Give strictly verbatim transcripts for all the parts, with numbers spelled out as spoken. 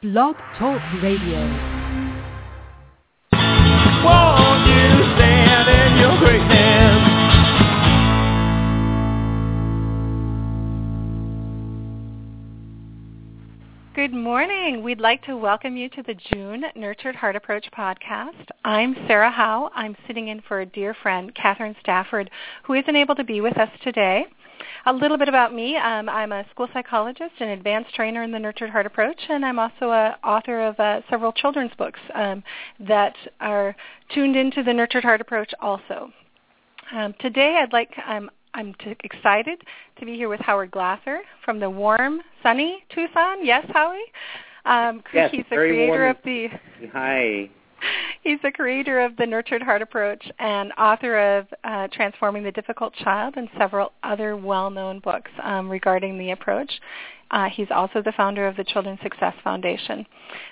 Blog Talk Radio. Won't you stand in your greatness? Good morning. We'd like to welcome you to the June Nurtured Heart Approach podcast. I'm Sarah Howe. I'm sitting in for a dear friend, Katherine Stafford, who isn't able to be with us today. A little bit about me. Um, I'm a school psychologist, an advanced trainer in the Nurtured Heart Approach, and I'm also an author of uh, several children's books um, that are tuned into the Nurtured Heart Approach also. Um, today I'd like, um, I'm t- excited to be here with Howard Glasser from the warm, sunny Tucson. Yes, Howie? Um, yes, he's the creator warm. of the... Hi. He's the creator of the Nurtured Heart Approach and author of uh, Transforming the Difficult Child and several other well-known books um, regarding the approach. Uh, he's also the founder of the Children's Success Foundation.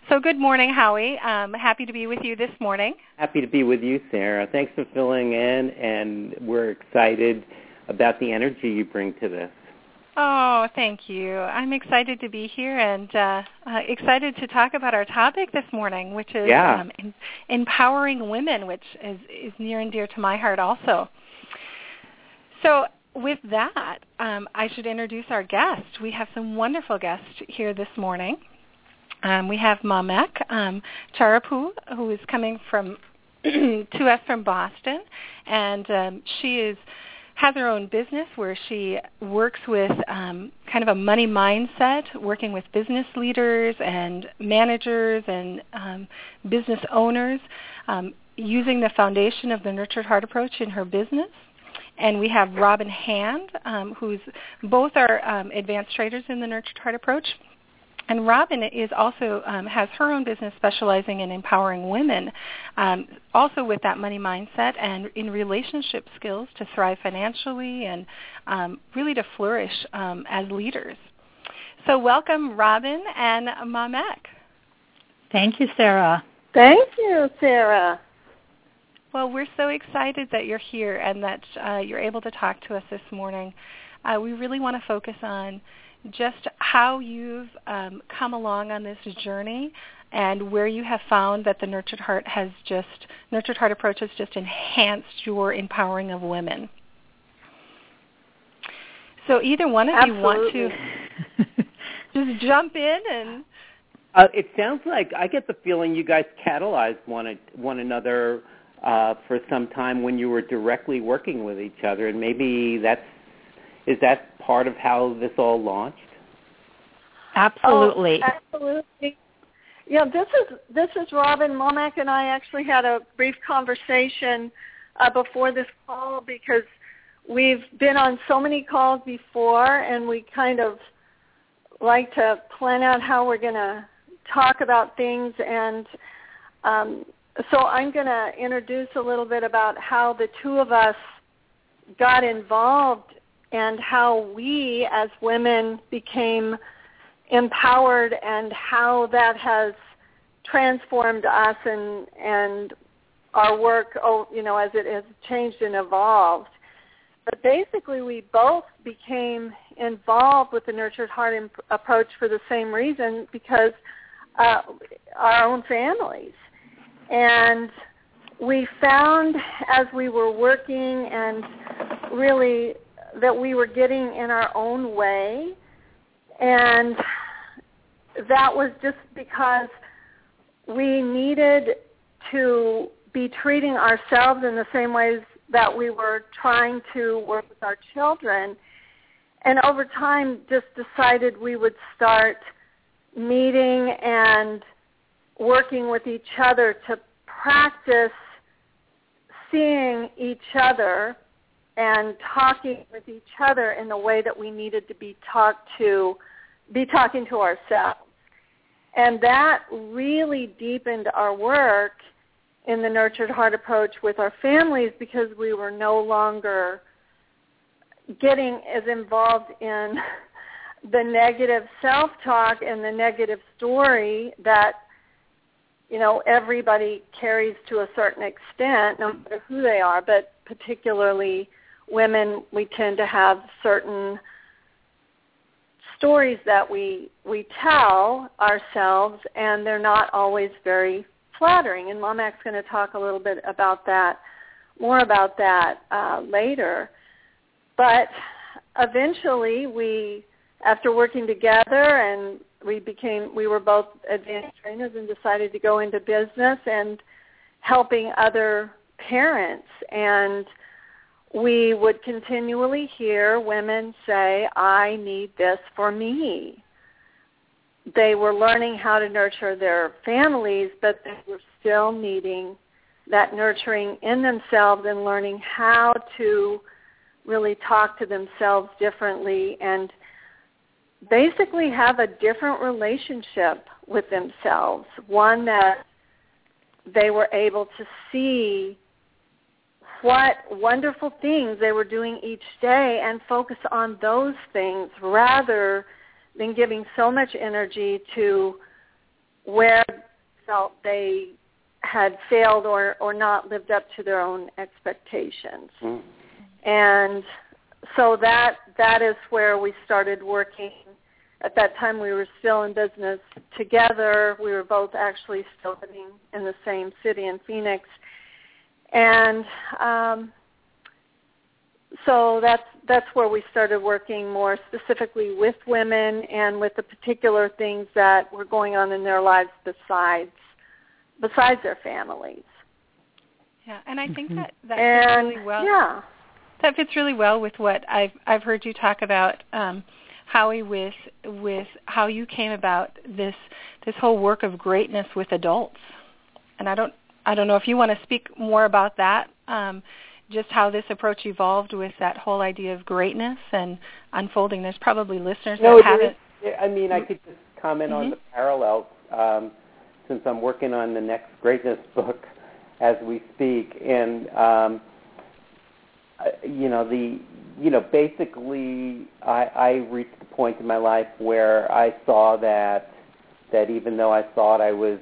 So good morning, Howie. Um, happy to be with you this morning. Happy to be with you, Sarah. Thanks for filling in, and we're excited about the energy you bring to this. Oh, thank you. I'm excited to be here and uh, uh, excited to talk about our topic this morning, which is yeah. um, em- empowering women, which is, is near and dear to my heart also. So with that, um, I should introduce our guest. We have some wonderful guests here this morning. Um, we have Mamak um, Charepoo, who is coming from to us from Boston, and um, she is... has her own business where she works with um, kind of a money mindset, working with business leaders and managers and um, business owners, um, using the foundation of the Nurtured Heart Approach in her business. And we have Roben Hand, um, who's both are um, advanced traders in the Nurtured Heart Approach. And Roben is also um, has her own business specializing in empowering women, um, also with that money mindset and in relationship skills to thrive financially and um, really to flourish um, as leaders. So welcome, Roben and Mamak. Thank you, Sarah. Thank you, Sarah. Well, we're so excited that you're here and that uh, you're able to talk to us this morning. Uh, we really want to focus on just how you've um, come along on this journey and where you have found that the Nurtured Heart has just, Nurtured Heart Approach has just enhanced your empowering of women. So either one of Absolutely. you want to just jump in and... Uh, it sounds like, I get the feeling you guys catalyzed one, one another uh, for some time when you were directly working with each other, and maybe that's, is that part of how this all launched? Absolutely. Oh, absolutely. Yeah, this is this is Roben. Mamak and I actually had a brief conversation uh, before this call because we've been on so many calls before, and we kind of like to plan out how we're going to talk about things. And um, so I'm going to introduce a little bit about how the two of us got involved and how we as women became empowered and how that has transformed us and and our work, oh, you know, as it has changed and evolved. But basically we both became involved with the Nurtured Heart imp- approach for the same reason, because uh, our own families. And we found as we were working and really that we were getting in our own way, and that was just because we needed to be treating ourselves in the same ways that we were trying to work with our children, and over time just decided we would start meeting and working with each other to practice seeing each other and talking with each other in the way that we needed to be talked to, be talking to ourselves. And that really deepened our work in the Nurtured Heart Approach with our families, because we were no longer getting as involved in the negative self-talk and the negative story that, you know, everybody carries to a certain extent, no matter who they are, but particularly women, we tend to have certain stories that we we tell ourselves, and they're not always very flattering. And Mamak's going to talk a little bit about that, more about that uh, later. But eventually, we, after working together, and we became, we were both advanced trainers and decided to go into business and helping other parents. And we would continually hear women say, I need this for me. They were learning how to nurture their families, but they were still needing that nurturing in themselves and learning how to really talk to themselves differently and basically have a different relationship with themselves, one that they were able to see what wonderful things they were doing each day and focus on those things rather than giving so much energy to where they felt they had failed or, or not lived up to their own expectations. Mm. And so that that is where we started working. At that time, we were still in business together. We were both actually still living in the same city in Phoenix. And um, so that's that's where we started working more specifically with women and with the particular things that were going on in their lives besides besides their families. Yeah, and I think mm-hmm. that that and, really well. Yeah. That fits really well with what I've I've heard you talk about, um, Howie, with with how you came about this this whole work of greatness with adults, and I don't I don't know if you want to speak more about that, um, just how this approach evolved with that whole idea of greatness and unfolding. There's probably listeners no, that haven't. I mean, I could just comment mm-hmm. on the parallels um, since I'm working on the next greatness book as we speak, and. Um, Uh, you know, the you know, basically I, I reached the point in my life where I saw that that even though I thought I was,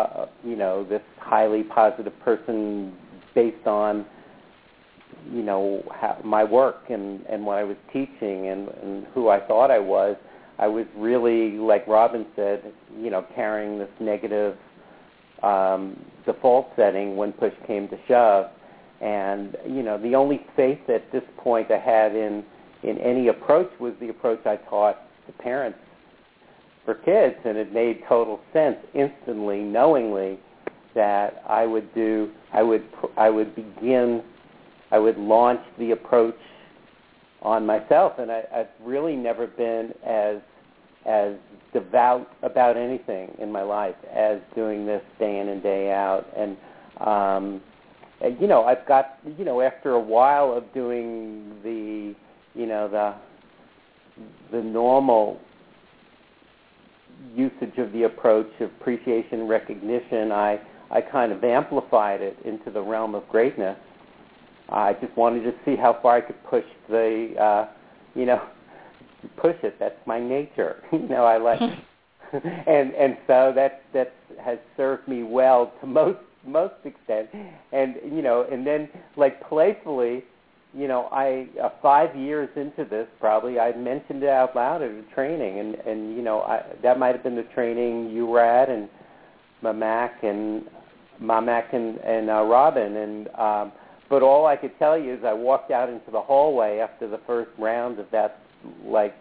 uh, you know, this highly positive person based on, you know, how, my work and, and what I was teaching and, and who I thought I was, I was really, like Roben said, you know, carrying this negative um, default setting when push came to shove. And, you know, the only faith at this point I had in, in any approach was the approach I taught to parents for kids. And it made total sense instantly, knowingly, that I would do, I would, I would begin, I would launch the approach on myself. And I, I've really never been as, as devout about anything in my life as doing this day in and day out. And, um, And, you know, I've got, you know, after a while of doing the, you know, the the normal usage of the approach of appreciation, recognition, I, I kind of amplified it into the realm of greatness. I just wanted to see how far I could push the, uh, you know, push it. That's my nature. you know, I like, and and so that that has served me well to most. most extent, and you know, and then like playfully, you know, I uh, five years into this probably I mentioned it out loud at a training, and and you know, I, that might have been the training you were at, and Mamak and Mamak and and uh, Roben, and um, but all I could tell you is I walked out into the hallway after the first round of that like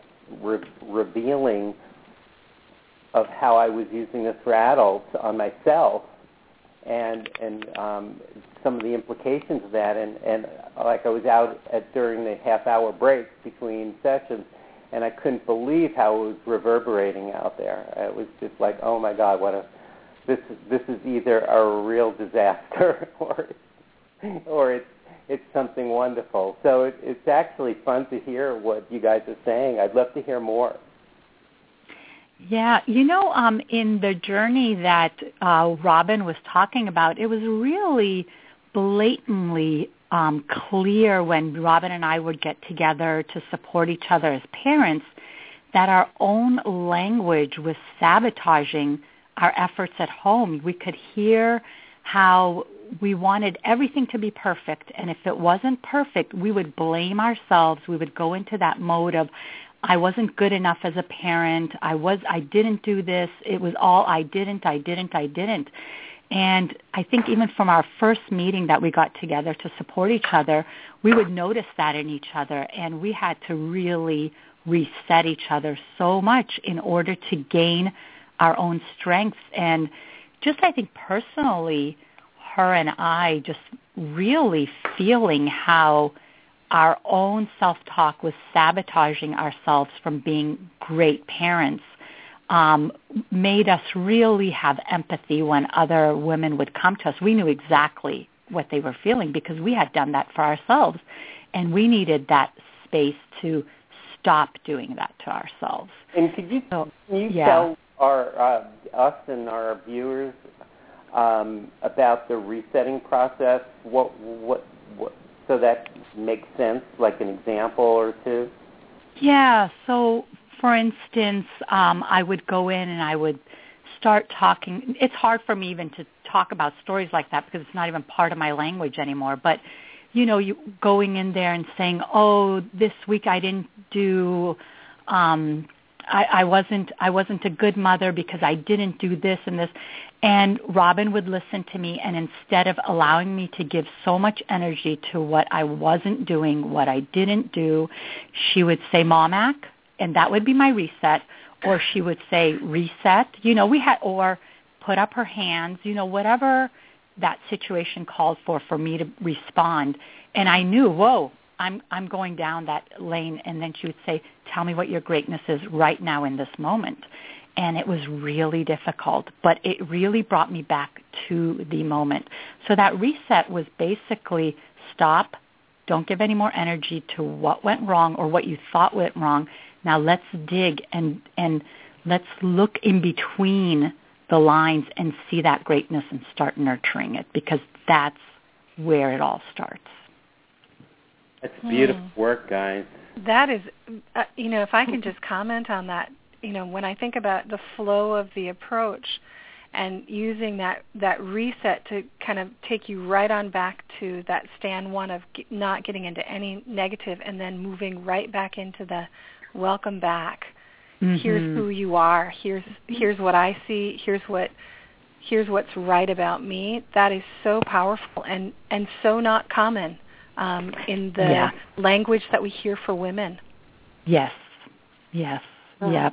re- revealing of how I was using this for adults on myself. And and um, some of the implications of that, and, and like I was out at during the half-hour break between sessions, and I couldn't believe how it was reverberating out there. It was just like, oh my God, what a this this is either a real disaster or or it's it's something wonderful. So it, it's actually fun to hear what you guys are saying. I'd love to hear more. Yeah, you know, um, in the journey that uh, Roben was talking about, it was really blatantly um, clear when Roben and I would get together to support each other as parents that our own language was sabotaging our efforts at home. We could hear how we wanted everything to be perfect, and if it wasn't perfect, we would blame ourselves. We would go into that mode of, I wasn't good enough as a parent. I was, I didn't do this. It was all I didn't, I didn't, I didn't. And I think even from our first meeting that we got together to support each other, we would notice that in each other. And we had to really reset each other so much in order to gain our own strength. And just I think personally, her and I just really feeling how our own self-talk was sabotaging ourselves from being great parents. Um, made us really have empathy when other women would come to us. We knew exactly what they were feeling because we had done that for ourselves, and we needed that space to stop doing that to ourselves. And could you, so, can you yeah. tell our, uh, us and our viewers um, about the resetting process? What, what, what, so that makes sense, like an example or two? Yeah, so... For instance, um, I would go in and I would start talking. It's hard for me even to talk about stories like that because it's not even part of my language anymore. But, you know, you going in there and saying, oh, this week I didn't do, um, I, I wasn't I wasn't a good mother because I didn't do this and this. And Roben would listen to me, and instead of allowing me to give so much energy to what I wasn't doing, what I didn't do, she would say, Mamak. And that would be my reset, or she would say reset, you know, we had, or put up her hands, you know, whatever that situation called for, for me to respond. And I knew, whoa, I'm I'm going down that lane. And then she would say, tell me what your greatness is right now in this moment. And it was really difficult, but it really brought me back to the moment. So that reset was basically stop, don't give any more energy to what went wrong or what you thought went wrong. Now let's dig and and let's look in between the lines and see that greatness and start nurturing it, because that's where it all starts. That's beautiful work, guys. That is, uh, you know, if I can just comment on that, you know, when I think about the flow of the approach and using that, that reset to kind of take you right on back to that stand one of get, not getting into any negative and then moving right back into the welcome back. Mm-hmm. Here's who you are. Here's here's what I see. Here's what here's what's right about me. That is so powerful and, and so not common um, in the yeah. language that we hear for women. Yes, yes, oh. yeah.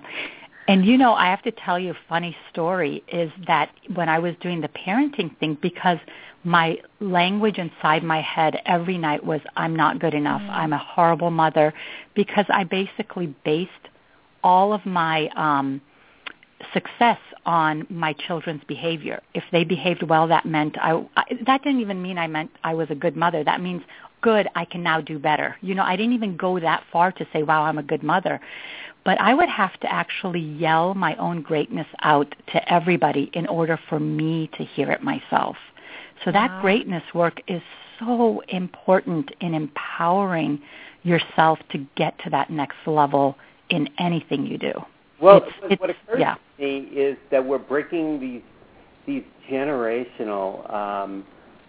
And you know, I have to tell you a funny story is that when I was doing the parenting thing, because my language inside my head every night was, I'm not good enough, mm-hmm. I'm a horrible mother, because I basically based all of my um, success on my children's behavior. If they behaved well, that meant, I, I, that didn't even mean I meant I was a good mother. That means, good, I can now do better. You know, I didn't even go that far to say, wow, I'm a good mother. But I would have to actually yell my own greatness out to everybody in order for me to hear it myself. So that wow. greatness work is so important in empowering yourself to get to that next level in anything you do. Well, it's, it's, what occurs yeah. to me is that we're breaking these these generational um,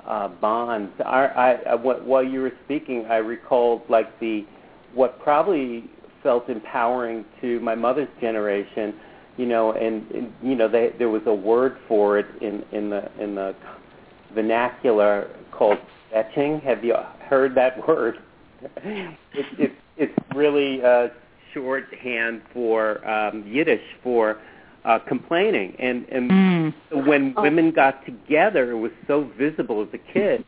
uh, bonds. I, I, I, while you were speaking, I recalled like the what probably felt empowering to my mother's generation, you know, and, and you know, they, there was a word for it in, in the in the vernacular called etching. Have you heard that word? It's it, it's really a shorthand for um, Yiddish for uh, complaining. And and mm. so when oh. women got together, it was so visible as a kid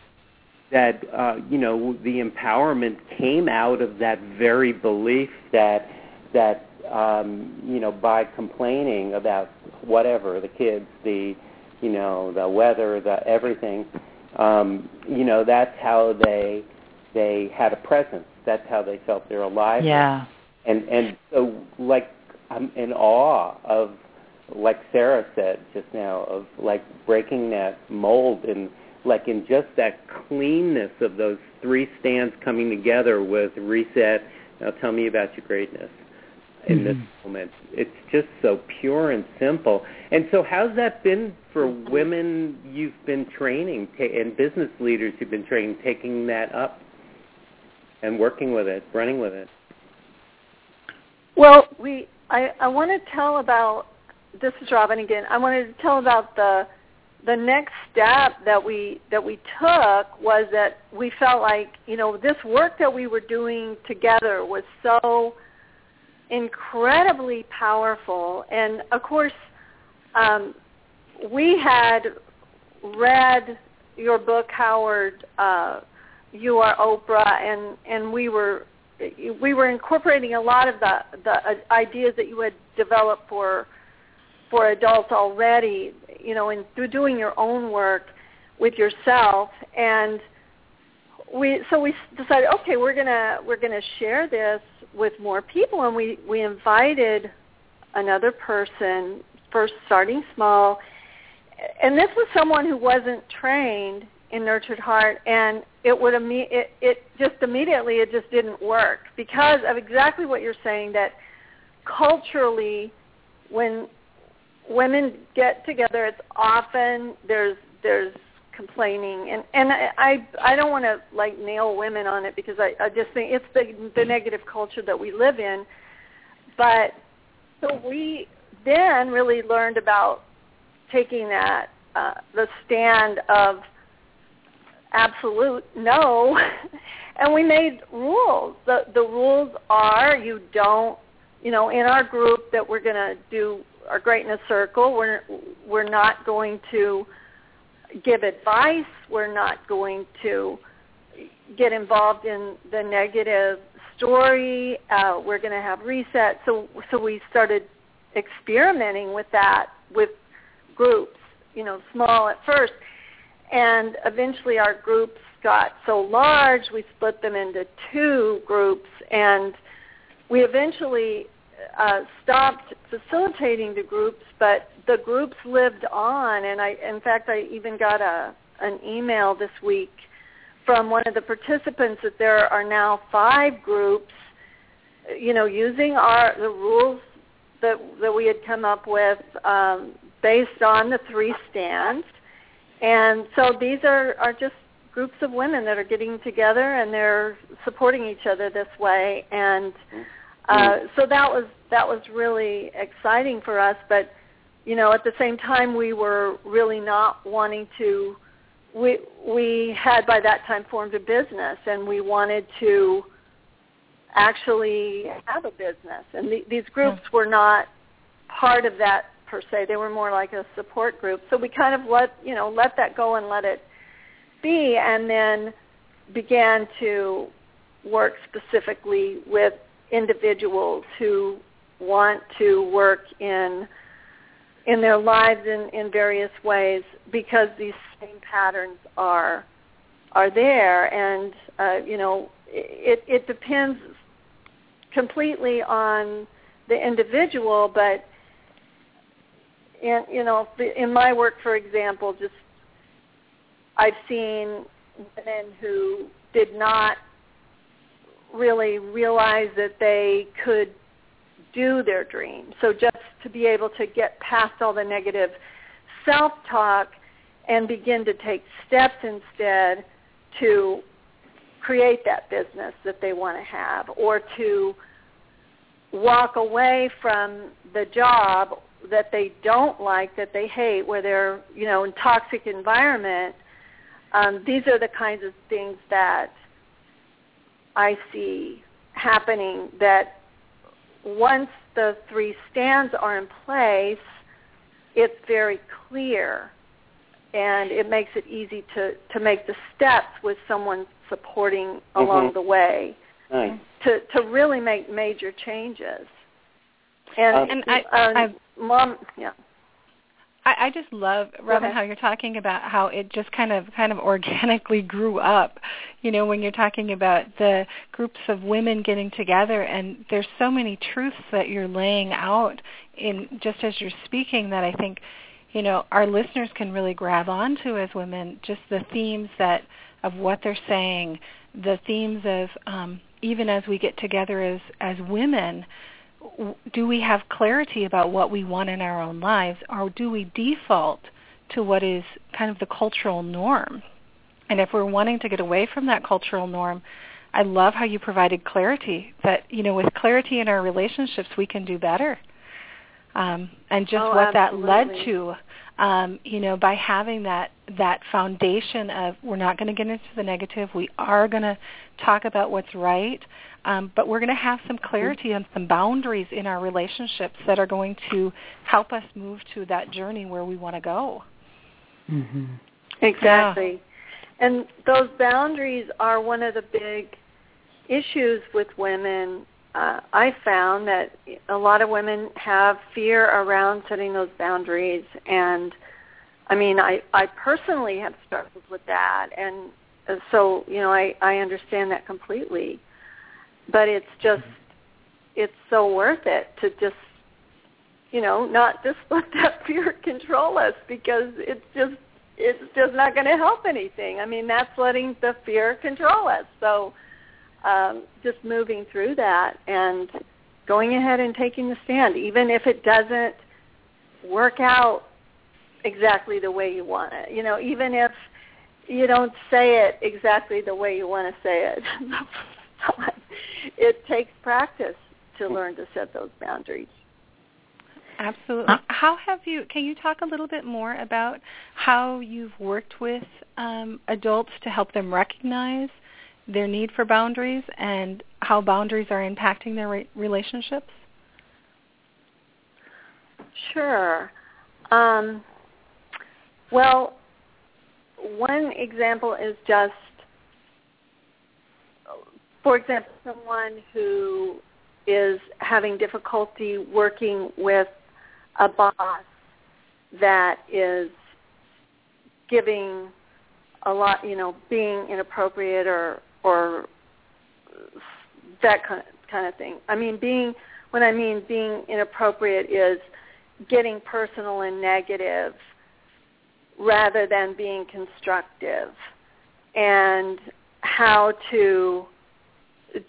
that, uh, you know, the empowerment came out of that very belief that, that um, you know, by complaining about whatever, the kids, the, you know, the weather, the everything, um, you know, that's how they they had a presence. That's how they felt they're alive. Yeah. And, and so, like, I'm in awe of, like Sarah said just now, of, like, breaking that mold and, like in just that cleanness of those three stands coming together with reset, now tell me about your greatness in mm-hmm. this moment. It's just so pure and simple. And so how's that been for women you've been training and business leaders you've been training, taking that up and working with it, running with it? Well, we I, I want to tell about, this is Roben again, I wanted to tell about the the next step that we that we took was that we felt like, you know, this work that we were doing together was so incredibly powerful. And, of course, um, we had read your book, Howard, uh, You Are Oprah, and, and we were we were incorporating a lot of the, the ideas that you had developed for for adults already, you know, and through doing your own work with yourself. And we so we decided, okay, we're gonna we're gonna share this with more people, and we, we invited another person, first starting small, and this was someone who wasn't trained in Nurtured Heart, and it would imme- it, it just immediately it just didn't work because of exactly what you're saying, that culturally when women get together, it's often there's there's complaining, and and I I don't want to like nail women on it because I, I just think it's the the negative culture that we live in. But so we then really learned about taking that uh, the stand of absolute no, and we made rules. The the rules are you don't you know in our group that we're going to do our greatness circle, we're we're not going to give advice, we're not going to get involved in the negative story, uh, we're going to have reset. So so we started experimenting with that with groups, you know, small at first, and eventually our groups got so large we split them into two groups, and we eventually Uh, stopped facilitating the groups, but the groups lived on. And I, in fact, I even got a an email this week from one of the participants that there are now five groups, you know, using our the rules that that we had come up with um, based on the three stands. And so these are, are just groups of women that are getting together and they're supporting each other this way. And Uh, so that was that was really exciting for us, but you know, at the same time, we were really not wanting to. We we had by that time formed a business, and we wanted to actually have a business. And the, these groups yeah. were not part of that per se; they were more like a support group. So we kind of let you know let that go and let it be, and then began to work specifically with individuals who want to work in in their lives in, in various ways, because these same patterns are are there, and uh, you know it, it depends completely on the individual. But in, you know, in my work, for example, just I've seen women who did not really realize that they could do their dream. So just to be able to get past all the negative self-talk and begin to take steps instead to create that business that they want to have, or to walk away from the job that they don't like, that they hate, where they're, you know, in toxic environment. Um, these are the kinds of things that I see happening, that once the three stands are in place, it's very clear, and it makes it easy to, to make the steps with someone supporting along mm-hmm. the way nice. to to really make major changes. And, um, and I, um, I, Mom, yeah. I just love, Roben, how you're talking about how it just kind of kind of organically grew up, you know, when you're talking about the groups of women getting together, and there's so many truths that you're laying out in just as you're speaking that I think, you know, our listeners can really grab onto as women, just the themes that of what they're saying, the themes of um, even as we get together as, as women, do we have clarity about what we want in our own lives, or do we default to what is kind of the cultural norm? And if we're wanting to get away from that cultural norm, I love how you provided clarity, that, you know, with clarity in our relationships, we can do better. Um, and just oh, what absolutely. that led to, um, you know, by having that, that foundation of we're not going to get into the negative. We are going to talk about what's right, um, but we're going to have some clarity and some boundaries in our relationships that are going to help us move to that journey where we want to go. Mm-hmm. Exactly. Yeah. And those boundaries are one of the big issues with women. Uh, I found that a lot of women have fear around setting those boundaries, and I mean, I, I personally have struggled with that, and so, you know, I, I understand that completely, but it's just, it's so worth it to just, you know, not just let that fear control us, because it's just, it's just not going to help anything. I mean, that's letting the fear control us, so... Um, just moving through that and going ahead and taking the stand, even if it doesn't work out exactly the way you want it. You know, even if you don't say it exactly the way you want to say it. It takes practice to learn to set those boundaries. Absolutely. How have you, can you talk a little bit more about how you've worked with um, adults to help them recognize their need for boundaries and how boundaries are impacting their re- relationships? Sure. Um, well, one example is just, for example, someone who is having difficulty working with a boss that is giving a lot, you know, being inappropriate or or that kind of, kind of thing. I mean, being, when I mean being inappropriate is getting personal and negative rather than being constructive, and how to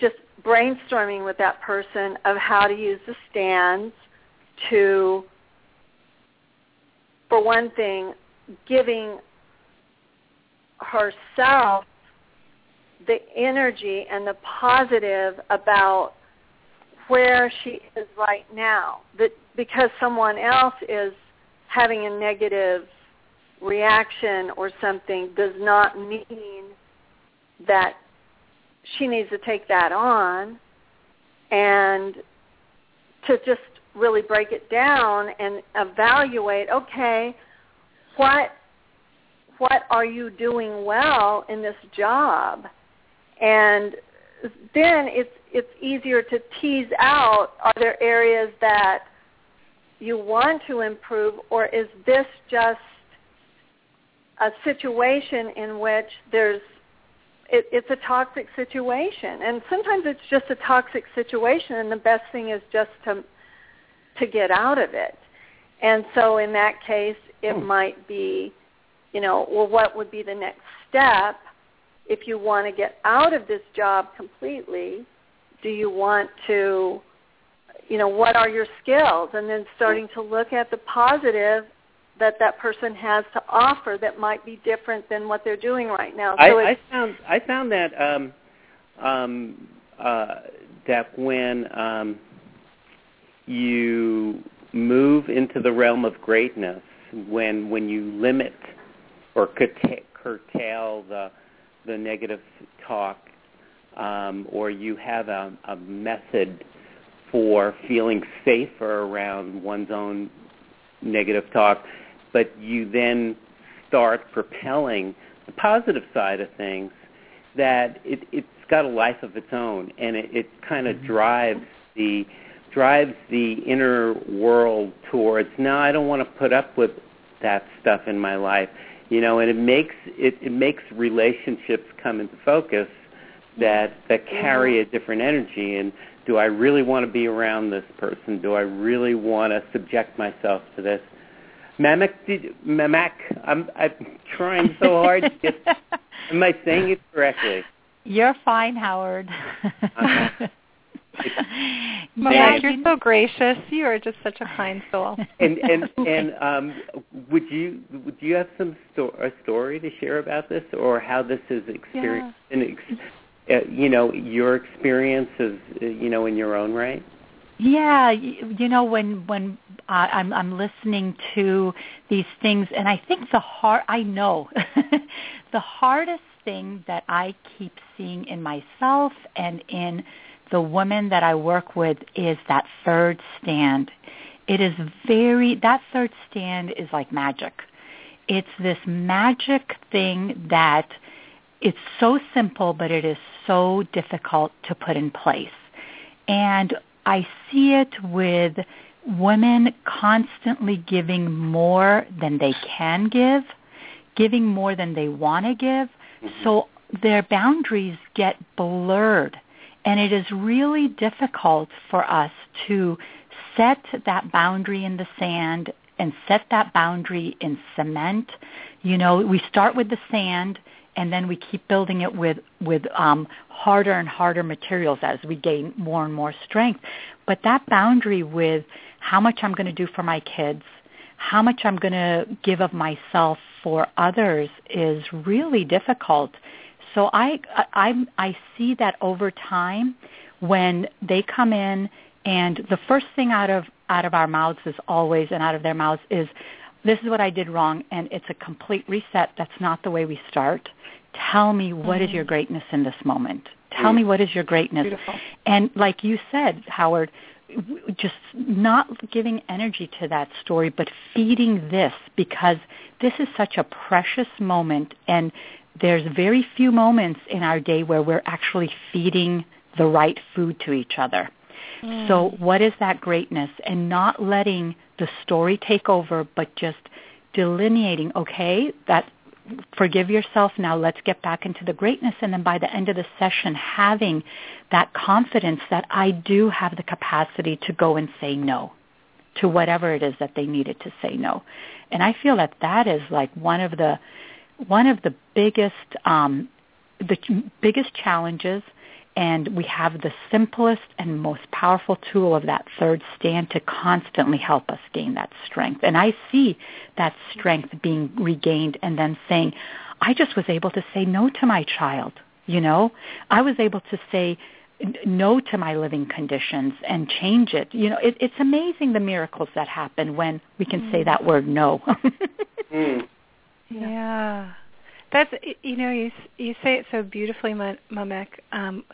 just brainstorming with that person of how to use the stands to, for one thing, giving herself the energy and the positive about where she is right now, that because someone else is having a negative reaction or something does not mean that she needs to take that on, and to just really break it down and evaluate, okay, what what are you doing well in this job? And then it's it's easier to tease out, are there areas that you want to improve, or is this just a situation in which there's it, it's a toxic situation? And sometimes it's just a toxic situation, and the best thing is just to to get out of it. And so in that case, it hmm. might be, you know, well, what would be the next step if you want to get out of this job completely? Do you want to, you know, what are your skills? And then starting to look at the positive that that person has to offer that might be different than what they're doing right now. So I, I found I found that um, um, uh, that when um, you move into the realm of greatness, when when you limit or curtail the the negative talk, um, or you have a, a method for feeling safer around one's own negative talk, but you then start propelling the positive side of things, that it, it's got a life of its own, and it, it kind of mm-hmm. drives the drives the inner world towards, no, I don't want to put up with that stuff in my life. You know, and it makes it, it makes relationships come into focus that that carry a different energy. And do I really want to be around this person? Do I really want to subject myself to this? Mamak, did, Mamak, I'm I'm trying so hard to get. Am I saying it correctly? You're fine, Howard. Okay. Mamak, you're so gracious. You are just such a kind soul. And and and um, would you would you have some sto- a story to share about this, or how this is experienced yeah. and ex- uh, you know, your experiences, you know, in your own right? Yeah, you know, when when uh, I'm I'm listening to these things, and I think the hard, I know, the hardest thing that I keep seeing in myself and in the women that I work with is that third stand. It is very, that third stand is like magic. It's this magic thing that it's so simple, but it is so difficult to put in place. And I see it with women constantly giving more than they can give, giving more than they want to give, so their boundaries get blurred. And it is really difficult for us to set that boundary in the sand and set that boundary in cement. You know, we start with the sand, and then we keep building it with, with um, harder and harder materials as we gain more and more strength. But that boundary with how much I'm going to do for my kids, how much I'm going to give of myself for others is really difficult. So I, I, I see that over time when they come in, and the first thing out of, out of our mouths is always, and out of their mouths is, this is what I did wrong, and it's a complete reset. That's not the way we start. Tell me what mm-hmm. is your greatness in this moment. Tell mm-hmm. me what is your greatness. Beautiful. And like you said, Howard, just not giving energy to that story, but feeding this, because this is such a precious moment, and there's very few moments in our day where we're actually feeding the right food to each other. Mm. So what is that greatness? And not letting the story take over, but just delineating, okay, that, forgive yourself, now let's get back into the greatness. And then by the end of the session, having that confidence that I do have the capacity to go and say no to whatever it is that they needed to say no. And I feel that that is like one of the one of the biggest um, the ch- biggest challenges. And we have the simplest and most powerful tool of that third stand to constantly help us gain that strength. And I see that strength being regained and then saying, I just was able to say no to my child, you know. I was able to say no to my living conditions and change it. You know, it, it's amazing the miracles that happen when we can mm. say that word no. mm. Yeah. That's, you know, you you say it so beautifully, Mamak. Um,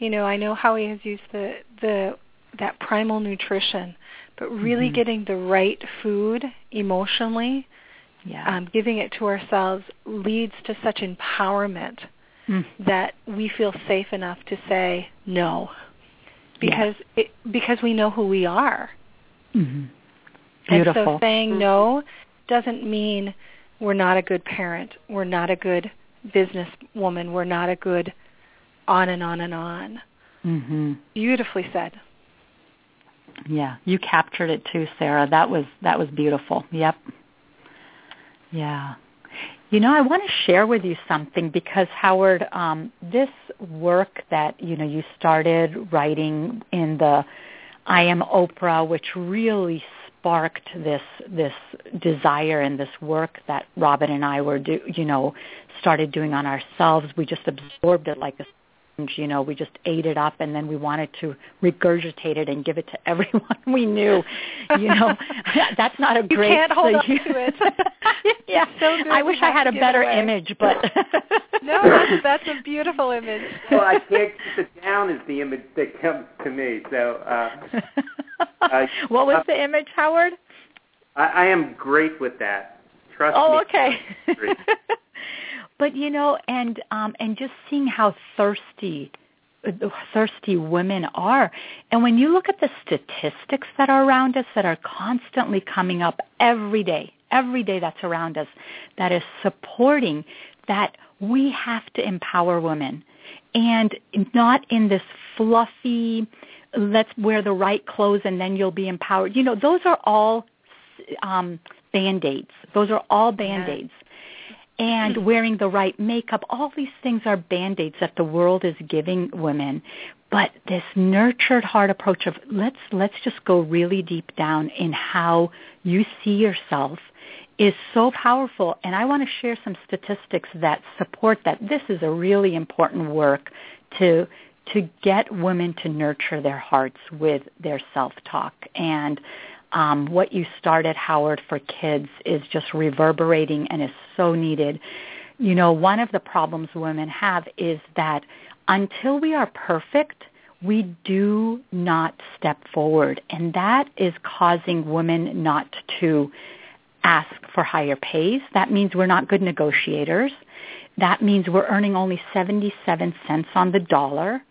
you know, I know Howie has used the, the that primal nutrition, but really mm-hmm. getting the right food emotionally, yeah. um, giving it to ourselves leads to such empowerment mm. that we feel safe enough to say no, because yeah. it, because we know who we are. Mm-hmm. Beautiful. And so saying no doesn't mean we're not a good parent, we're not a good businesswoman, we're not a good on and on and on. Mm-hmm. Beautifully said. Yeah, you captured it too, Sarah. That was that was beautiful. Yep. Yeah. You know, I want to share with you something because, Howard, um, this work that, you know, you started writing in the I Am Oprah, which really sparked this this desire and this work that Robin and I were do, you know started doing on ourselves. We just absorbed it like a sponge, you know. We just ate it up, and then we wanted to regurgitate it and give it to everyone we knew. You know, that's not a you great. You can't hold so you, on to it. Yeah, so good. I wish I had a better away. image, but no, that's, that's a beautiful image. Well, I can't keep it down is the image that comes to me. So. Uh... Uh, what was uh, the image, Howard? I, I am great with that. Trust oh, me. Oh, okay. But you know, and um, and just seeing how thirsty, uh, thirsty women are, and when you look at the statistics that are around us that are constantly coming up every day, every day that's around us, that is supporting that we have to empower women, and not in this fluffy, let's wear the right clothes and then you'll be empowered. You know, those are all um, Band-Aids. Those are all Band-Aids. Yeah. And wearing the right makeup, all these things are Band-Aids that the world is giving women. But this nurtured heart approach of let's let's just go really deep down in how you see yourself is so powerful, and I want to share some statistics that support that. This is a really important work to to get women to nurture their hearts with their self-talk. And um, what you started, Howard, for kids is just reverberating and is so needed. You know, one of the problems women have is that until we are perfect, we do not step forward, and that is causing women not to ask for higher pays. That means we're not good negotiators. That means we're earning only seventy-seven cents on the dollar.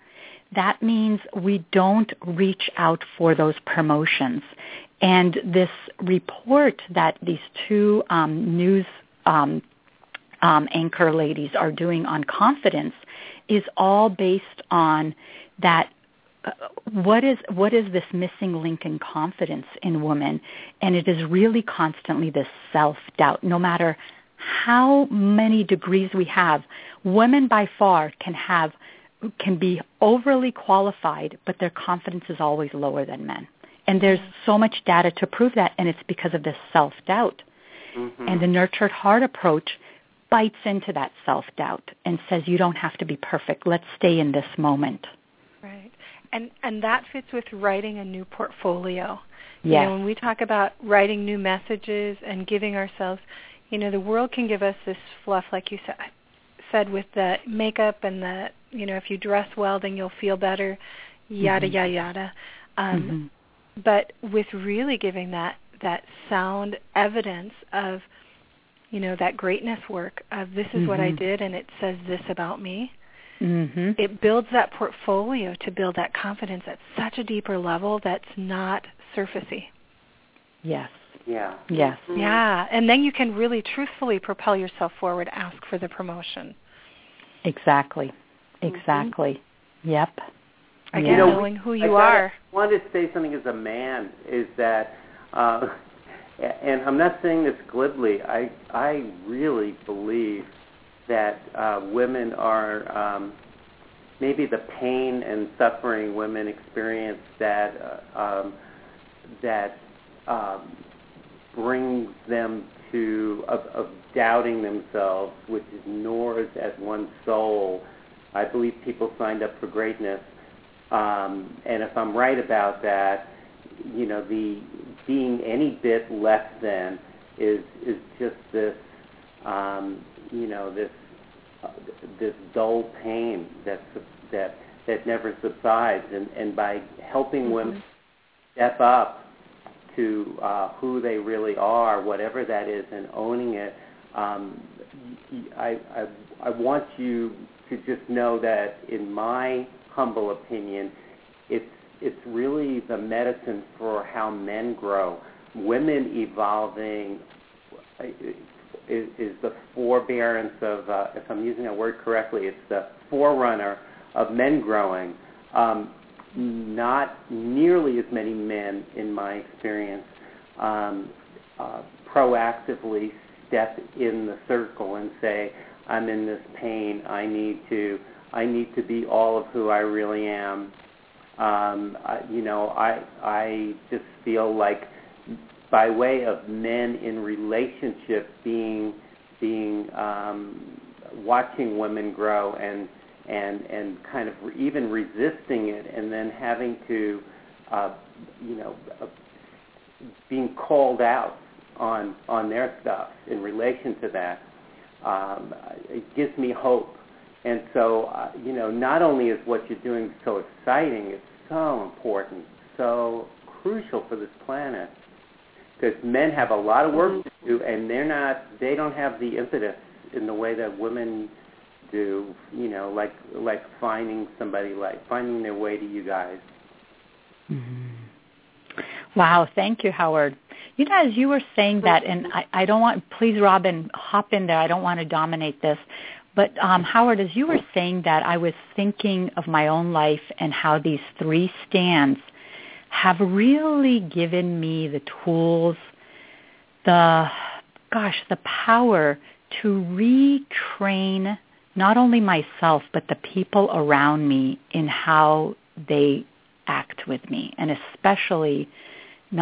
That means we don't reach out for those promotions. And this report that these two um, news um, um, anchor ladies are doing on confidence is all based on that. Uh, what is what is this missing link in confidence in women? And it is really constantly this self-doubt. No matter how many degrees we have, women by far can have can be overly qualified, but their confidence is always lower than men. And there's so much data to prove that, and it's because of this self-doubt. Mm-hmm. And the Nurtured Heart approach bites into that self-doubt and says, you don't have to be perfect. Let's stay in this moment. Right. And and that fits with writing a new portfolio. Yeah. You know, when we talk about writing new messages and giving ourselves, you know, the world can give us this fluff, like you said, said with the makeup and the, you know, if you dress well, then you'll feel better, yada, mm-hmm. yada, yada. Um, mm-hmm. But with really giving that, that sound evidence of, you know, that greatness work of this is mm-hmm. what I did and it says this about me. Mm-hmm. It builds that portfolio to build that confidence at such a deeper level that's not surfacey. Yes. Yeah. Yes. Mm-hmm. Yeah. And then you can really truthfully propel yourself forward, ask for the promotion. Exactly. Exactly. Mm-hmm. Yep. Again, you know, knowing who you I are. I wanted to say something as a man is that, uh, and I'm not saying this glibly, I, I really believe that uh, women are, um, maybe the pain and suffering women experience that uh, um, that um, brings them to, of, of doubting themselves, which ignores as one soul. I believe people signed up for greatness. Um, and if I'm right about that, you know, the being any bit less than is, is just this, um, you know, this, Uh, this dull pain that that that never subsides, and, and by helping mm-hmm. women step up to uh, who they really are, whatever that is, and owning it, um, I, I I want you to just know that, in my humble opinion, it's it's really the medicine for how men grow. Women evolving Uh, Is, is the forbearance of, uh, if I'm using that word correctly, it's the forerunner of men growing. Um, not nearly as many men, in my experience, um, uh, proactively step in the circle and say, "I'm in this pain. I need to. I need to be all of who I really am." Um, I, you know, I I just feel like, by way of men in relationship being being um, watching women grow and and and kind of re- even resisting it, and then having to uh, you know uh, being called out on on their stuff in relation to that, um, it gives me hope. And so uh, you know not only is what you're doing so exciting, it's so important, so crucial for this planet. Because men have a lot of work to do, and they're not—they don't have the impetus in the way that women do. You know, like like finding somebody, like finding their way to you guys. Mm-hmm. Wow! Thank you, Howard. You know, as you were saying that, and I, I don't want—please, Roben, hop in there. I don't want to dominate this. But um, Howard, as you were saying that, I was thinking of my own life and how these three stands have really given me the tools, the, gosh, the power to retrain not only myself but the people around me in how they act with me, and especially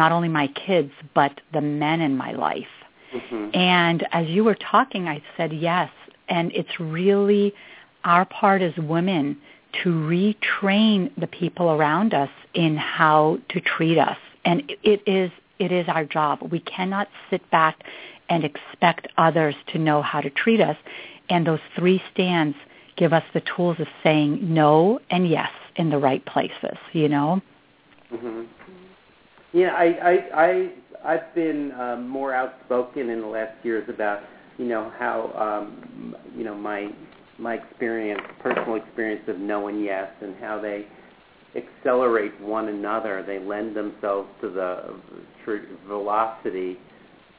not only my kids but the men in my life. Mm-hmm. And as you were talking, I said yes. And it's really our part as women to retrain the people around us in how to treat us. And it is it is our job. We cannot sit back and expect others to know how to treat us. And those three stands give us the tools of saying no and yes in the right places, you know? Mm-hmm. Yeah, I, I, I, I've been um, more outspoken in the last years about, you know, how, um, you know, my my experience, personal experience of no and yes, and how they accelerate one another. They lend themselves to the velocity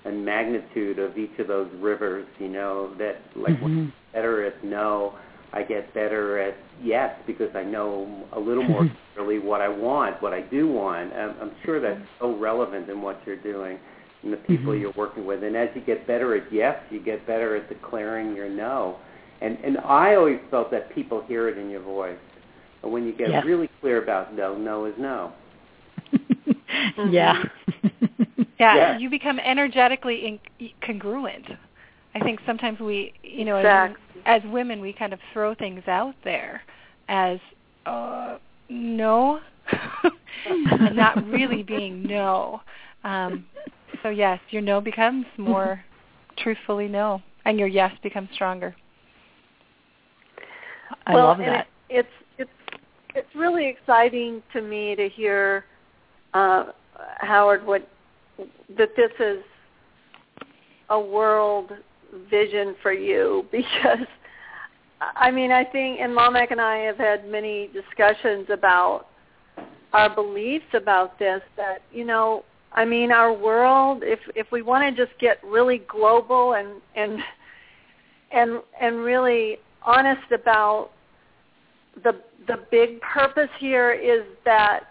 and magnitude of each of those rivers, you know, that like mm-hmm. when I get better at no, I get better at yes, because I know a little more clearly what I want, what I do want. I'm, I'm sure that's so relevant in what you're doing and the people mm-hmm. you're working with. And as you get better at yes, you get better at declaring your no. And and I always felt that people hear it in your voice. But when you get yes. really clear about no, no is no. mm-hmm. Yeah. Yeah, yeah, you become energetically in- congruent. I think sometimes we, you know, exactly. as, as women, we kind of throw things out there as uh, no, and not really being no. Um, so yes, your no becomes more truthfully no, and your yes becomes stronger. I well, love that. It, it's it's it's really exciting to me to hear uh, Howard what that this is a world vision for you, because I mean I think, and Mamak and I have had many discussions about our beliefs about this, that, you know, I mean our world, if if we want to just get really global and and and and really honest about the the big purpose here, is that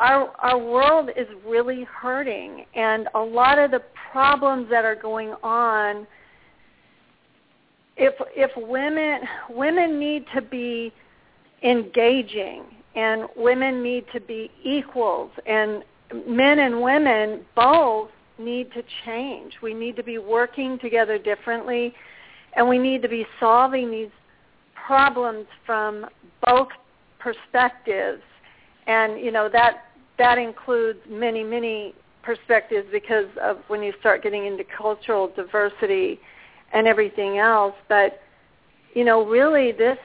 Our, our world is really hurting, and a lot of the problems that are going on, if if women women need to be engaging, and women need to be equals, and men and women both need to change. We need to be working together differently, and we need to be solving these problems from both perspectives. And, you know, that that includes many, many perspectives, because of when you start getting into cultural diversity and everything else. But, you know, really this,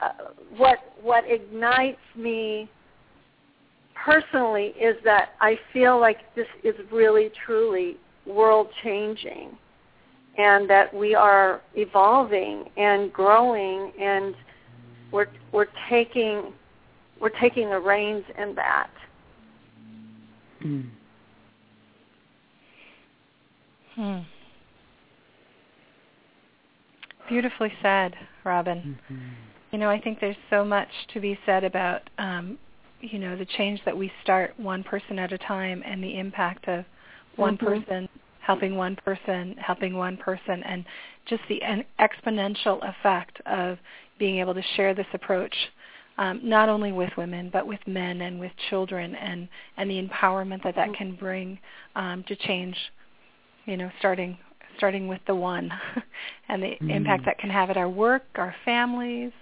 uh, what what ignites me personally is that I feel like this is really, truly world-changing, and that we are evolving and growing, and we're we're taking... We're taking the reins in that. Mm. Hmm. Beautifully said, Roben. Mm-hmm. You know, I think there's so much to be said about, um, you know, the change that we start one person at a time, and the impact of one mm-hmm. person helping one person, helping one person, and just the an exponential effect of being able to share this approach. Um, not only with women, but with men and with children, and, and the empowerment that that can bring um, to change, you know, starting starting with the one, and the mm-hmm. impact that can have at our work, our families,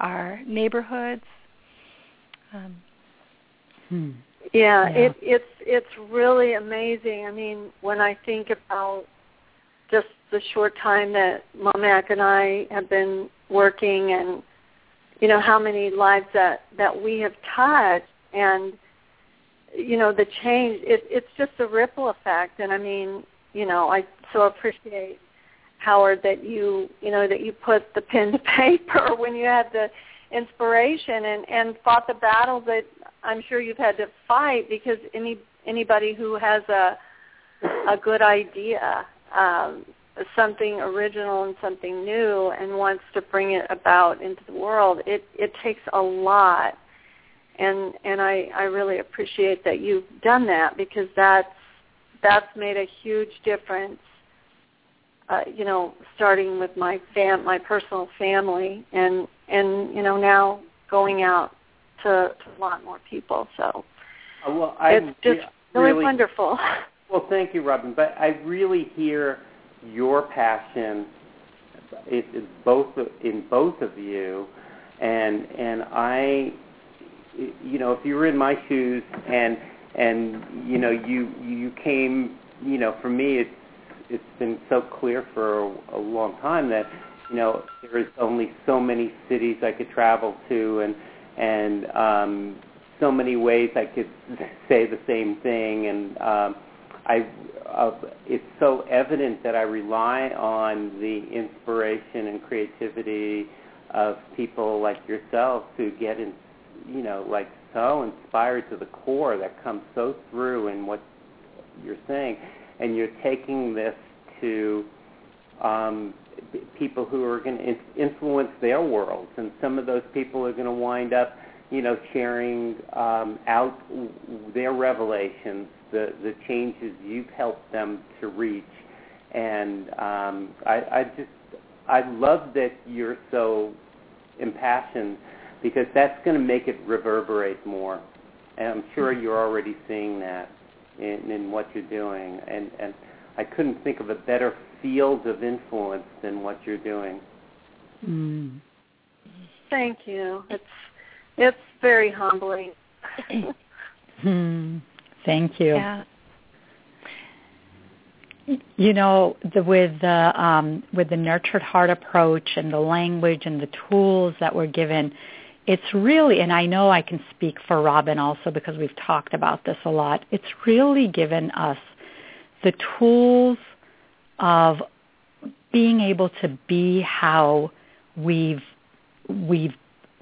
our neighborhoods. Um, hmm. yeah, yeah, it it's it's really amazing. I mean, when I think about just the short time that Mamak and I have been working, and you know, how many lives that, that we have touched, and, you know, the change, it, it's just a ripple effect. And, I mean, you know, I so appreciate, Howard, that you, you know, that you put the pen to paper when you had the inspiration, and, and fought the battles that I'm sure you've had to fight, because any anybody who has a, a good idea, um, something original and something new, and wants to bring it about into the world, it, it takes a lot. And and I, I really appreciate that you've done that, because that's, that's made a huge difference, uh, you know, starting with my fam- my personal family, and, and, you know, now going out to, to a lot more people. So uh, well, it's I'm, just yeah, really, really wonderful. Well, thank you, Roben. But I really hear your passion in both in both of you, and and I, you know, if you were in my shoes and and you know you you came, you know, for me it's it's been so clear for a, a long time that, you know, there's only so many cities I could travel to, and and um, so many ways I could say the same thing, and um, I uh, it's so evident that I rely on the inspiration and creativity of people like yourselves who get in, you know, like so inspired to the core, that comes so through in what you're saying, and you're taking this to um, people who are going to influence their worlds, and some of those people are going to wind up, you know, sharing um, out their revelations, the, the changes you've helped them to reach, and um, I, I just, I love that you're so impassioned, because that's going to make it reverberate more, and I'm sure you're already seeing that in, in what you're doing, and, and I couldn't think of a better field of influence than what you're doing. Mm. Thank you. It's it's very humbling. mm. Thank you. Yeah. You know, the, with the um, with the Nurtured Heart approach and the language and the tools that we're given, it's really, and I know I can speak for Roben also because we've talked about this a lot, it's really given us the tools of being able to be how we've we've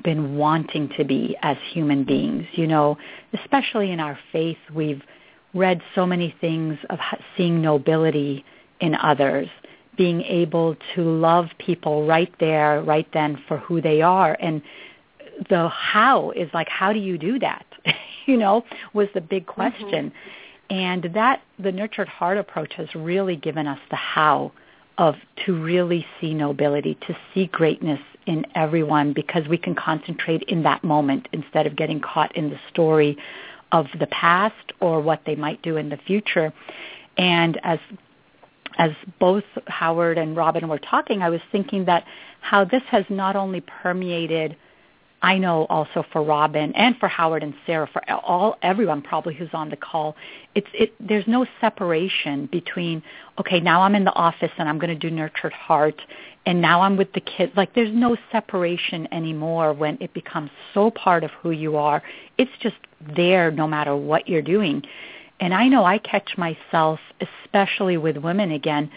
been wanting to be as human beings. You know, especially in our faith, we've read so many things of seeing nobility in others, being able to love people right there, right then, for who they are. And the how is like, how do you do that? You know, was the big question. Mm-hmm. And that, the Nurtured Heart approach has really given us the how of to really see nobility, to see greatness in everyone, because we can concentrate in that moment instead of getting caught in the story of the past or what they might do in the future. And as as both Howard and Roben were talking, I was thinking that how this has not only permeated, I know also for Roben and for Howard and Sarah, for all everyone probably who's on the call, it's it, there's no separation between, okay, now I'm in the office and I'm going to do Nurtured Heart, and now I'm with the kids. Like, there's no separation anymore when it becomes so part of who you are. It's just there no matter what you're doing. And I know I catch myself, especially with women again,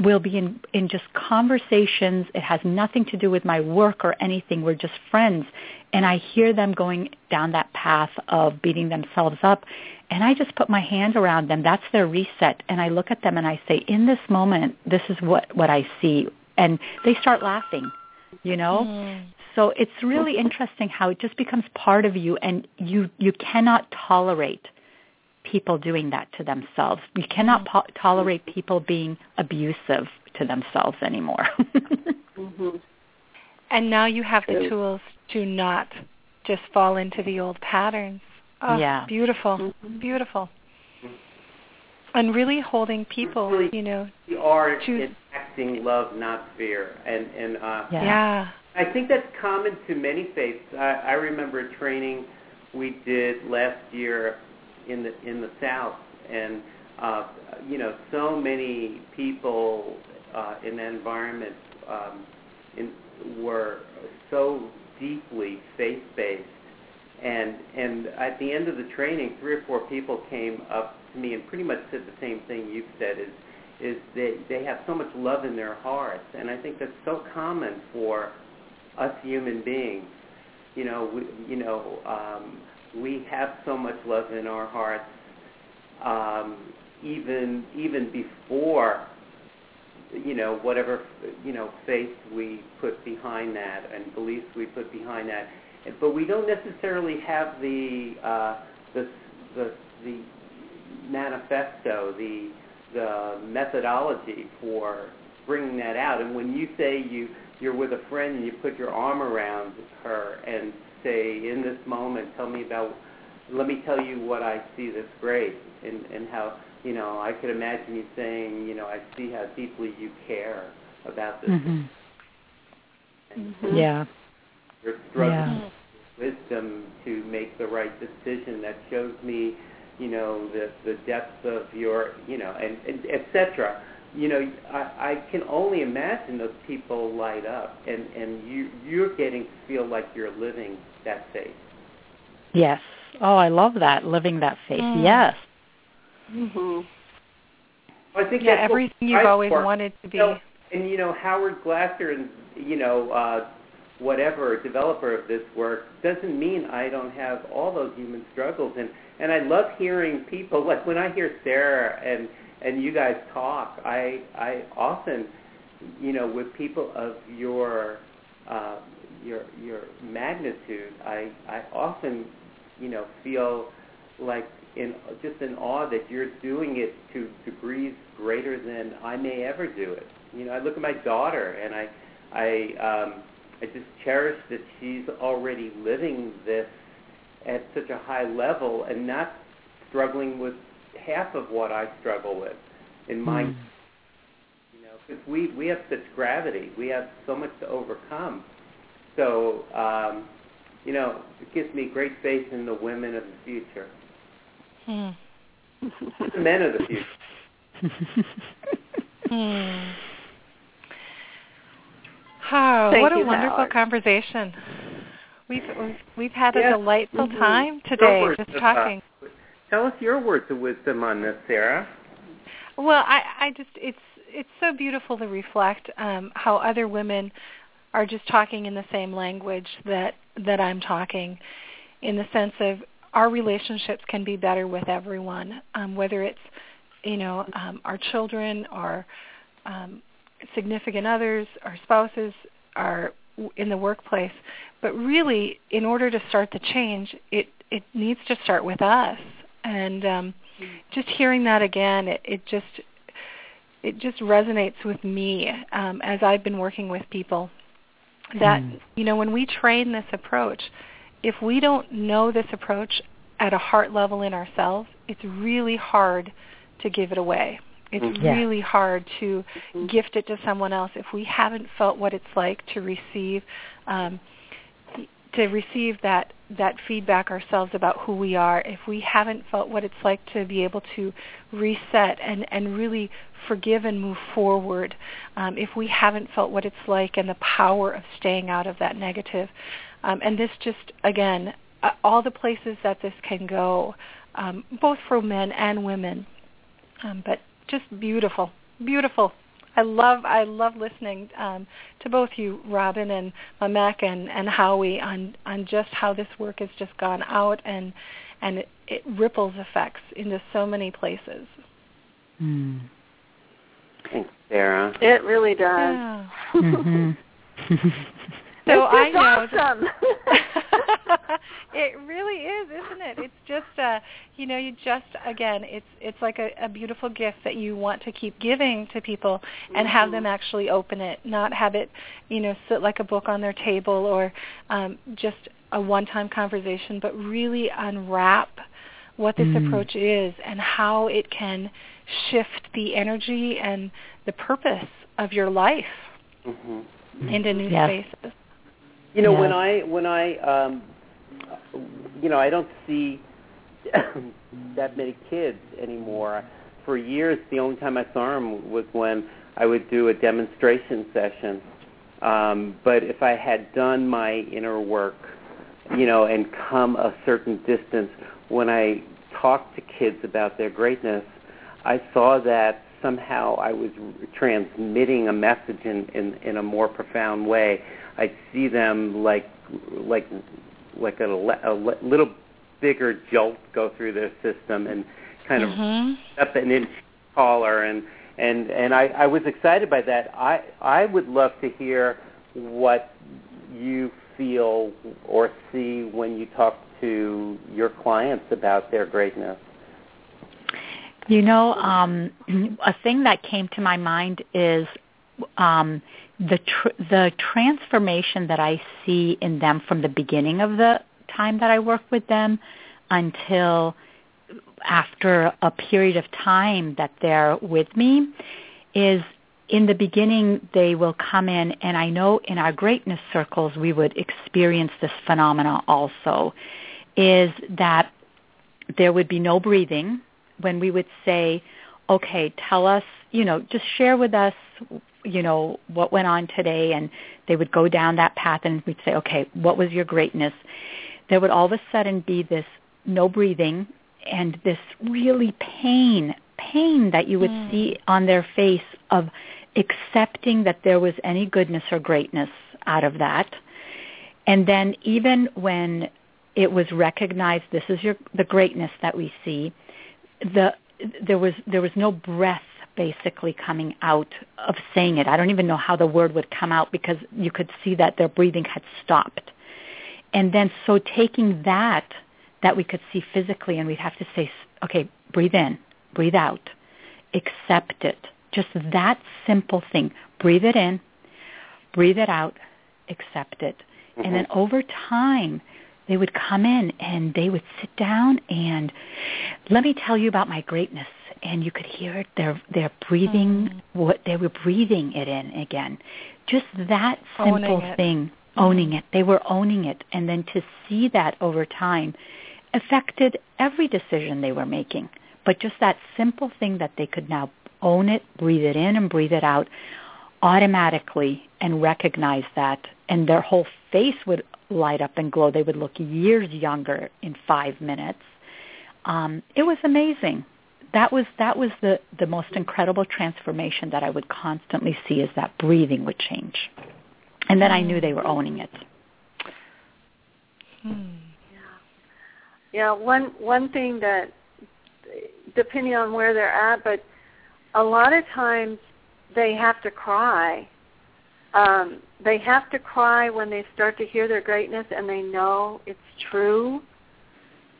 we'll be in, in just conversations. It has nothing to do with my work or anything. We're just friends. And I hear them going down that path of beating themselves up. And I just put my hand around them. That's their reset. And I look at them and I say, in this moment, this is what, what I see. And they start laughing, you know. Mm. So it's really interesting how it just becomes part of you, and you, you cannot tolerate people doing that to themselves. You cannot po- tolerate people being abusive to themselves anymore. Mm-hmm. And now you have the tools to not just fall into the old patterns. Oh, yeah. Beautiful, mm-hmm. beautiful. And really holding people, really, you know. You are to, acting love, not fear. And, and uh, yeah. yeah. I think that's common to many faiths. I, I remember a training we did last year in the in the South, and uh, you know, so many people uh, in that environment um, in, were so deeply faith-based, and and at the end of the training, three or four people came up to me and pretty much said the same thing you've said, is is they they have so much love in their hearts, and I think that's so common for us human beings. You know, we, you know. Um, We have so much love in our hearts, um, even even before, you know, whatever, you know, faith we put behind that and beliefs we put behind that. But we don't necessarily have the uh, the, the the manifesto, the the methodology for bringing that out. And when you say you you're with a friend and you put your arm around her and say, in this moment, tell me about, let me tell you what I see that's great, and, and how, you know, I could imagine you saying, you know, I see how deeply you care about this. Mm-hmm. Mm-hmm. Yeah. You're struggling yeah. with wisdom to make the right decision. That shows me, you know, the, the depth of your, you know, and, and et cetera. You know, I, I can only imagine those people light up, and, and you, you're getting to feel like you're living that faith. Yes. Oh, I love that, living that faith. Mm. Yes. Mm-hmm. I think yeah, that's everything what you've always for. wanted to be. So, and, you know, Howard Glasser and, you know, uh, whatever, developer of this work, doesn't mean I don't have all those human struggles. And, and I love hearing people, like when I hear Sarah and and you guys talk, I I often, you know, with people of your uh, your your magnitude, I I often, you know, feel like in just in awe that you're doing it to degrees greater than I may ever do it. You know, I look at my daughter and I I um, I just cherish that she's already living this at such a high level and not struggling with half of what I struggle with in my, mm. you know, because we, we have such gravity. We have so much to overcome. So, um, you know, it gives me great faith in the women of the future. Mm. The men of the future. mm. Oh, Thank what you, a wonderful Howard. conversation. We've, we've, we've had a yes. delightful mm-hmm. time today no just talking. About. Tell us your words of wisdom on this, Sarah. Well, I, I just, it's it's so beautiful to reflect um, how other women are just talking in the same language that, that I'm talking, in the sense of our relationships can be better with everyone, um, whether it's, you know, um, our children, our um, significant others, our spouses, our in the workplace. But really, in order to start the change, it, it needs to start with us. And um, just hearing that again, it, it just it just resonates with me um, as I've been working with people. That mm. you know, when we train this approach, if we don't know this approach at a heart level in ourselves, it's really hard to give it away. It's yeah. really hard to mm-hmm. gift it to someone else if we haven't felt what it's like to receive um, to receive that. that feedback ourselves about who we are, if we haven't felt what it's like to be able to reset and, and really forgive and move forward, um, if we haven't felt what it's like and the power of staying out of that negative. Um, and this just, again, uh, all the places that this can go, um, both for men and women, um, but just beautiful, beautiful. I love I love listening um, to both you, Roben and Mamak and, and Howie, on, on just how this work has just gone out and and it, it ripples effects into so many places. Mm. Thanks, Sarah. It really does. Yeah. Mm-hmm. So I know. Awesome. It really is, isn't it? It's just, uh, you know, you just, again, it's it's like a, a beautiful gift that you want to keep giving to people and have them actually open it, not have it, you know, sit like a book on their table or um, just a one-time conversation, but really unwrap what this mm. approach is and how it can shift the energy and the purpose of your life mm-hmm. into new yeah. spaces. You know, yeah. when I, when I, um, you know, I don't see that many kids anymore. For years, the only time I saw them was when I would do a demonstration session. Um, but if I had done my inner work, you know, and come a certain distance, when I talked to kids about their greatness, I saw that somehow I was transmitting a message in, in, in a more profound way. I see them like like like a, a little bigger jolt go through their system and kind of mm-hmm. up an inch taller, and and and I, I was excited by that. I I would love to hear what you feel or see when you talk to your clients about their greatness. You know, um, a thing that came to my mind is. Um, the tr- the transformation that I see in them from the beginning of the time that I work with them until after a period of time that they're with me is in the beginning they will come in, and I know in our greatness circles we would experience this phenomena also, is that there would be no breathing when we would say, okay, tell us, you know, just share with us, you know, what went on today, and they would go down that path and we'd say, okay, what was your greatness? There would all of a sudden be this no breathing and this really pain, pain that you would mm. see on their face of accepting that there was any goodness or greatness out of that. And then even when it was recognized, this is your, the greatness that we see, the there was there was no breath basically coming out of saying it. I don't even know how the word would come out, because you could see that their breathing had stopped. And then so taking that, that we could see physically, and we'd have to say, okay, breathe in, breathe out, accept it. Just that simple thing. Breathe it in, breathe it out, accept it. Mm-hmm. And then over time, they would come in and they would sit down and let me tell you about my greatness. And you could hear it. They're, they're breathing, mm. what they were breathing it in again. Just that simple owning thing, it. owning mm. it. They were owning it. And then to see that over time affected every decision they were making. But just that simple thing that they could now own it, breathe it in and breathe it out automatically and recognize that. And their whole face would light up and glow. They would look years younger in five minutes. Um, it was amazing. That was that was the, the most incredible transformation that I would constantly see, is that breathing would change. And then I knew they were owning it. Hmm. Yeah. yeah, one one thing that, depending on where they're at, but a lot of times they have to cry. Um, they have to cry when they start to hear their greatness and they know it's true.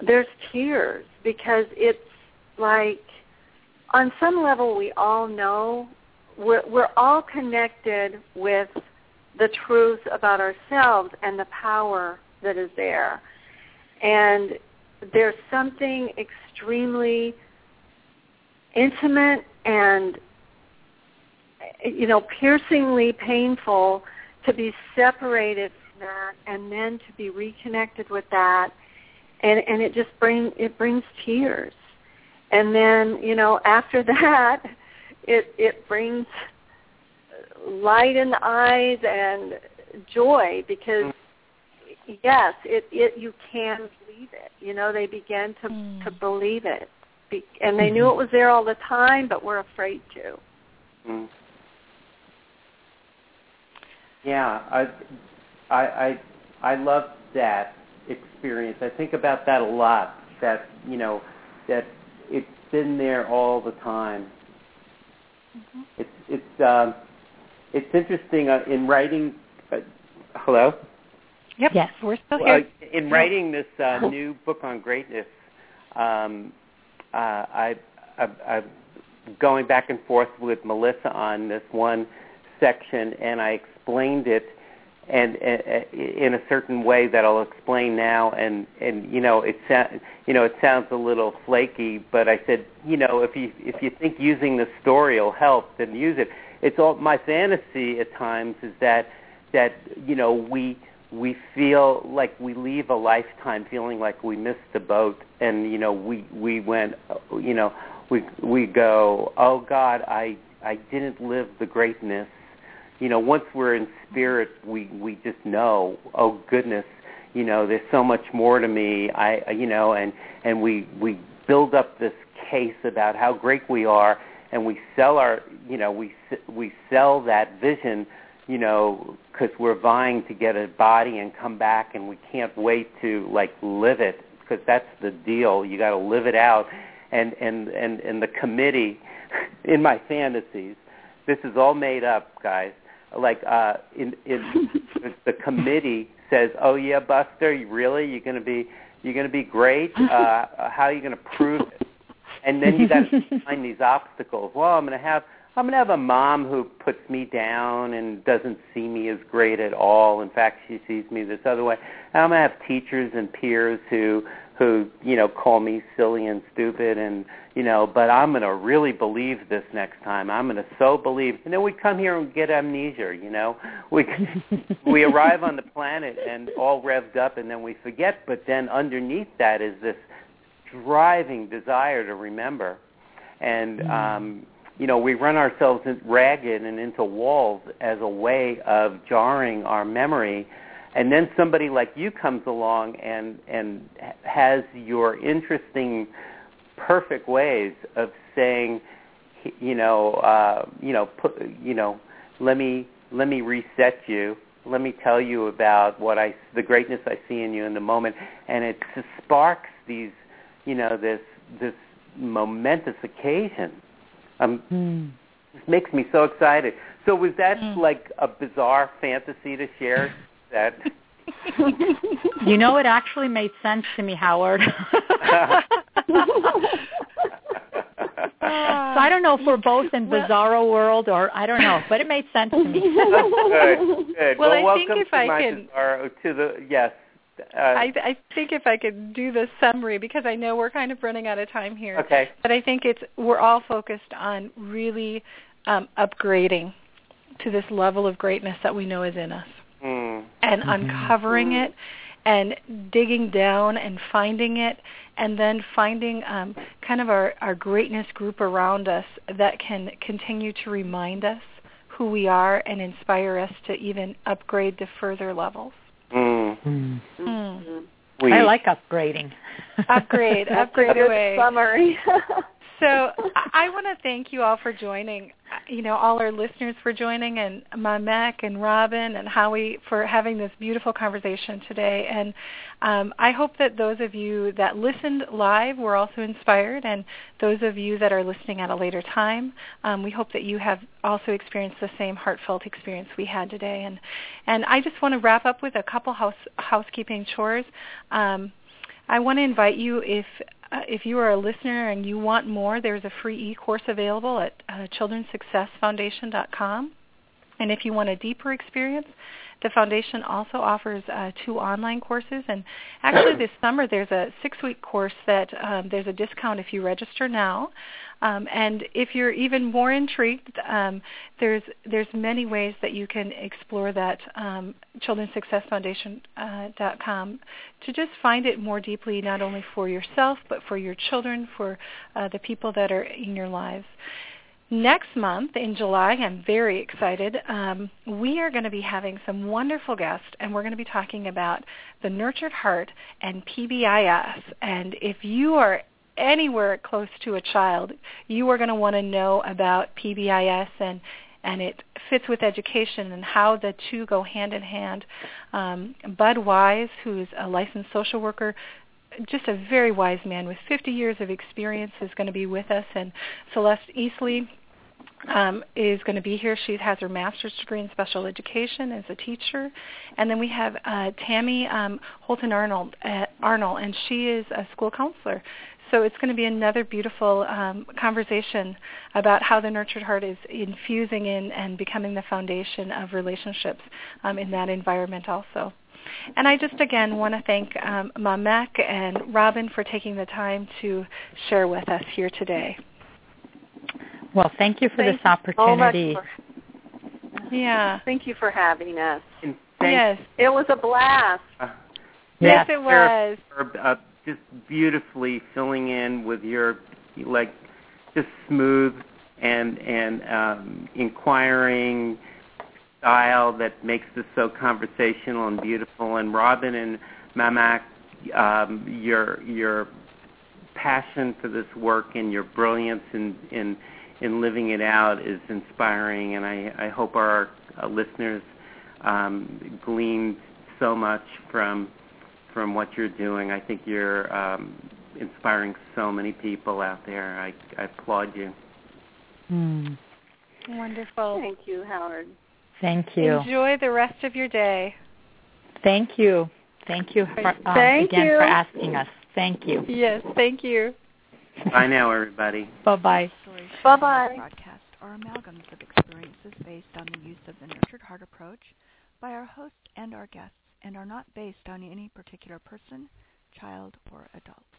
There's tears, because it's like, on some level we all know, we're, we're all connected with the truth about ourselves and the power that is there. And there's something extremely intimate and, you know, piercingly painful to be separated from that and then to be reconnected with that. And, and it just bring, it brings tears. And then, you know, after that, it it brings light in the eyes and joy, because, yes, it, it you can believe it. You know, they began to, mm. to believe it. Be, and they knew it was there all the time, but were afraid to. Mm. Yeah, I, I, I, I love that experience. I think about that a lot, that, you know, that it's been there all the time. Mm-hmm. It's it's um, it's interesting uh, in writing. Uh, hello. Yep. Yes, we're still here. Uh, in writing this uh, new book on greatness, um, uh, I, I, I'm going back and forth with Melissa on this one section, and I explained it, and uh, in a certain way that I'll explain now, and, and you know it sounds you know it sounds a little flaky, but I said, you know, if you if you think using the story will help, then use it. It's all my fantasy at times is that that you know we we feel like we leave a lifetime feeling like we missed the boat, and you know we we went you know we we go oh God I I didn't live the greatness. You know, once we're in spirit, we, we just know, oh, goodness, you know, there's so much more to me, I you know, and, and we, we build up this case about how great we are, and we sell our, you know, we we sell that vision, you know, because we're vying to get a body and come back, and we can't wait to, like, live it, because that's the deal. You got to live it out. And, and, and, and the committee, in my fantasies, this is all made up, guys. Like, uh, in, in the committee says, "Oh yeah, Buster, you really, you're gonna be, you're gonna be great. Uh, how are you gonna prove it?" And then you got to find these obstacles. Well, I'm gonna have, I'm gonna have a mom who puts me down and doesn't see me as great at all. In fact, she sees me this other way. And I'm gonna have teachers and peers who, who, you know, call me silly and stupid and, you know, but I'm going to really believe this next time. I'm going to so believe. And then we come here and get amnesia, you know. We we arrive on the planet and all revved up and then we forget, but then underneath that is this driving desire to remember. And, um, you know, we run ourselves ragged and into walls as a way of jarring our memory. And then somebody like you comes along and and has your interesting, perfect ways of saying, you know, uh, you know, put, you know, let me let me reset you. Let me tell you about what I the greatness I see in you in the moment, and it sparks these, you know, this this momentous occasion. Um, mm. It makes me so excited. So was that mm. like a bizarre fantasy to share? That. You know, it actually made sense to me, Howard. So I don't know if we're both in bizarro world or I don't know, but it made sense to me. Good, good. Well, well I welcome think if to I my can, bizarro, to the, yes. Uh, I, I think if I could do the summary, because I know we're kind of running out of time here. Okay. But I think it's we're all focused on really um, upgrading to this level of greatness that we know is in us. And uncovering it and digging down and finding it and then finding um, kind of our, our greatness group around us that can continue to remind us who we are and inspire us to even upgrade to further levels. Mm. Mm. I like upgrading. Upgrade, upgrade away. Summary. So I want to thank you all for joining, you know, all our listeners for joining, and Mamak and Roben and Howie for having this beautiful conversation today. And um, I hope that those of you that listened live were also inspired, and those of you that are listening at a later time, um, we hope that you have also experienced the same heartfelt experience we had today. And, and I just want to wrap up with a couple house, housekeeping chores. Um, I want to invite you, if Uh, if you are a listener and you want more, there's a free e-course available at uh, children's success foundation dot com. And if you want a deeper experience, the foundation also offers uh, two online courses. And actually this summer there's a six-week course that um, there's a discount if you register now. Um, and if you're even more intrigued, um, there's there's many ways that you can explore that um, children's success foundation dot com to just find it more deeply, not only for yourself but for your children, for uh, the people that are in your lives. Next month, in July, I'm very excited, um, we are going to be having some wonderful guests, and we're going to be talking about the Nurtured Heart and P B I S. And if you are anywhere close to a child, you are going to want to know about P B I S and, and it fits with education and how the two go hand in hand. Um, Bud Wise, who is a licensed social worker, just a very wise man with fifty years of experience, is going to be with us. And Celeste Eastley um, is going to be here. She has her master's degree in special education as a teacher. And then we have uh, Tammy um, Holton-Arnold, uh, Arnold, and she is a school counselor. So it's going to be another beautiful um, conversation about how the Nurtured Heart is infusing in and becoming the foundation of relationships um, in that environment also. And I just, again, want to thank um, Mamak and Roben for taking the time to share with us here today. Well, thank you for thank this opportunity. You so much for, yeah. Thank you for having us. Yes. It was a blast. Uh, yes, yes, it was. Uh, just beautifully filling in with your, like, just smooth and, and um, inquiring style that makes this so conversational and beautiful. And Roben and Mamak, um, your your passion for this work and your brilliance in in, in living it out is inspiring. And I, I hope our uh, listeners um, gleaned so much from from what you're doing. I think you're um, inspiring so many people out there. I, I applaud you. Mm. Wonderful. Thank you, Howard. Thank you. Enjoy the rest of your day. Thank you. Thank you for, um, thank again you. for asking us. Thank you. Yes, thank you. Bye now, everybody. Bye-bye. Bye-bye. Broadcasts are amalgams of experiences based on the use of the Nurtured Heart approach by our hosts and our guests and are not based on any particular person, child or adult.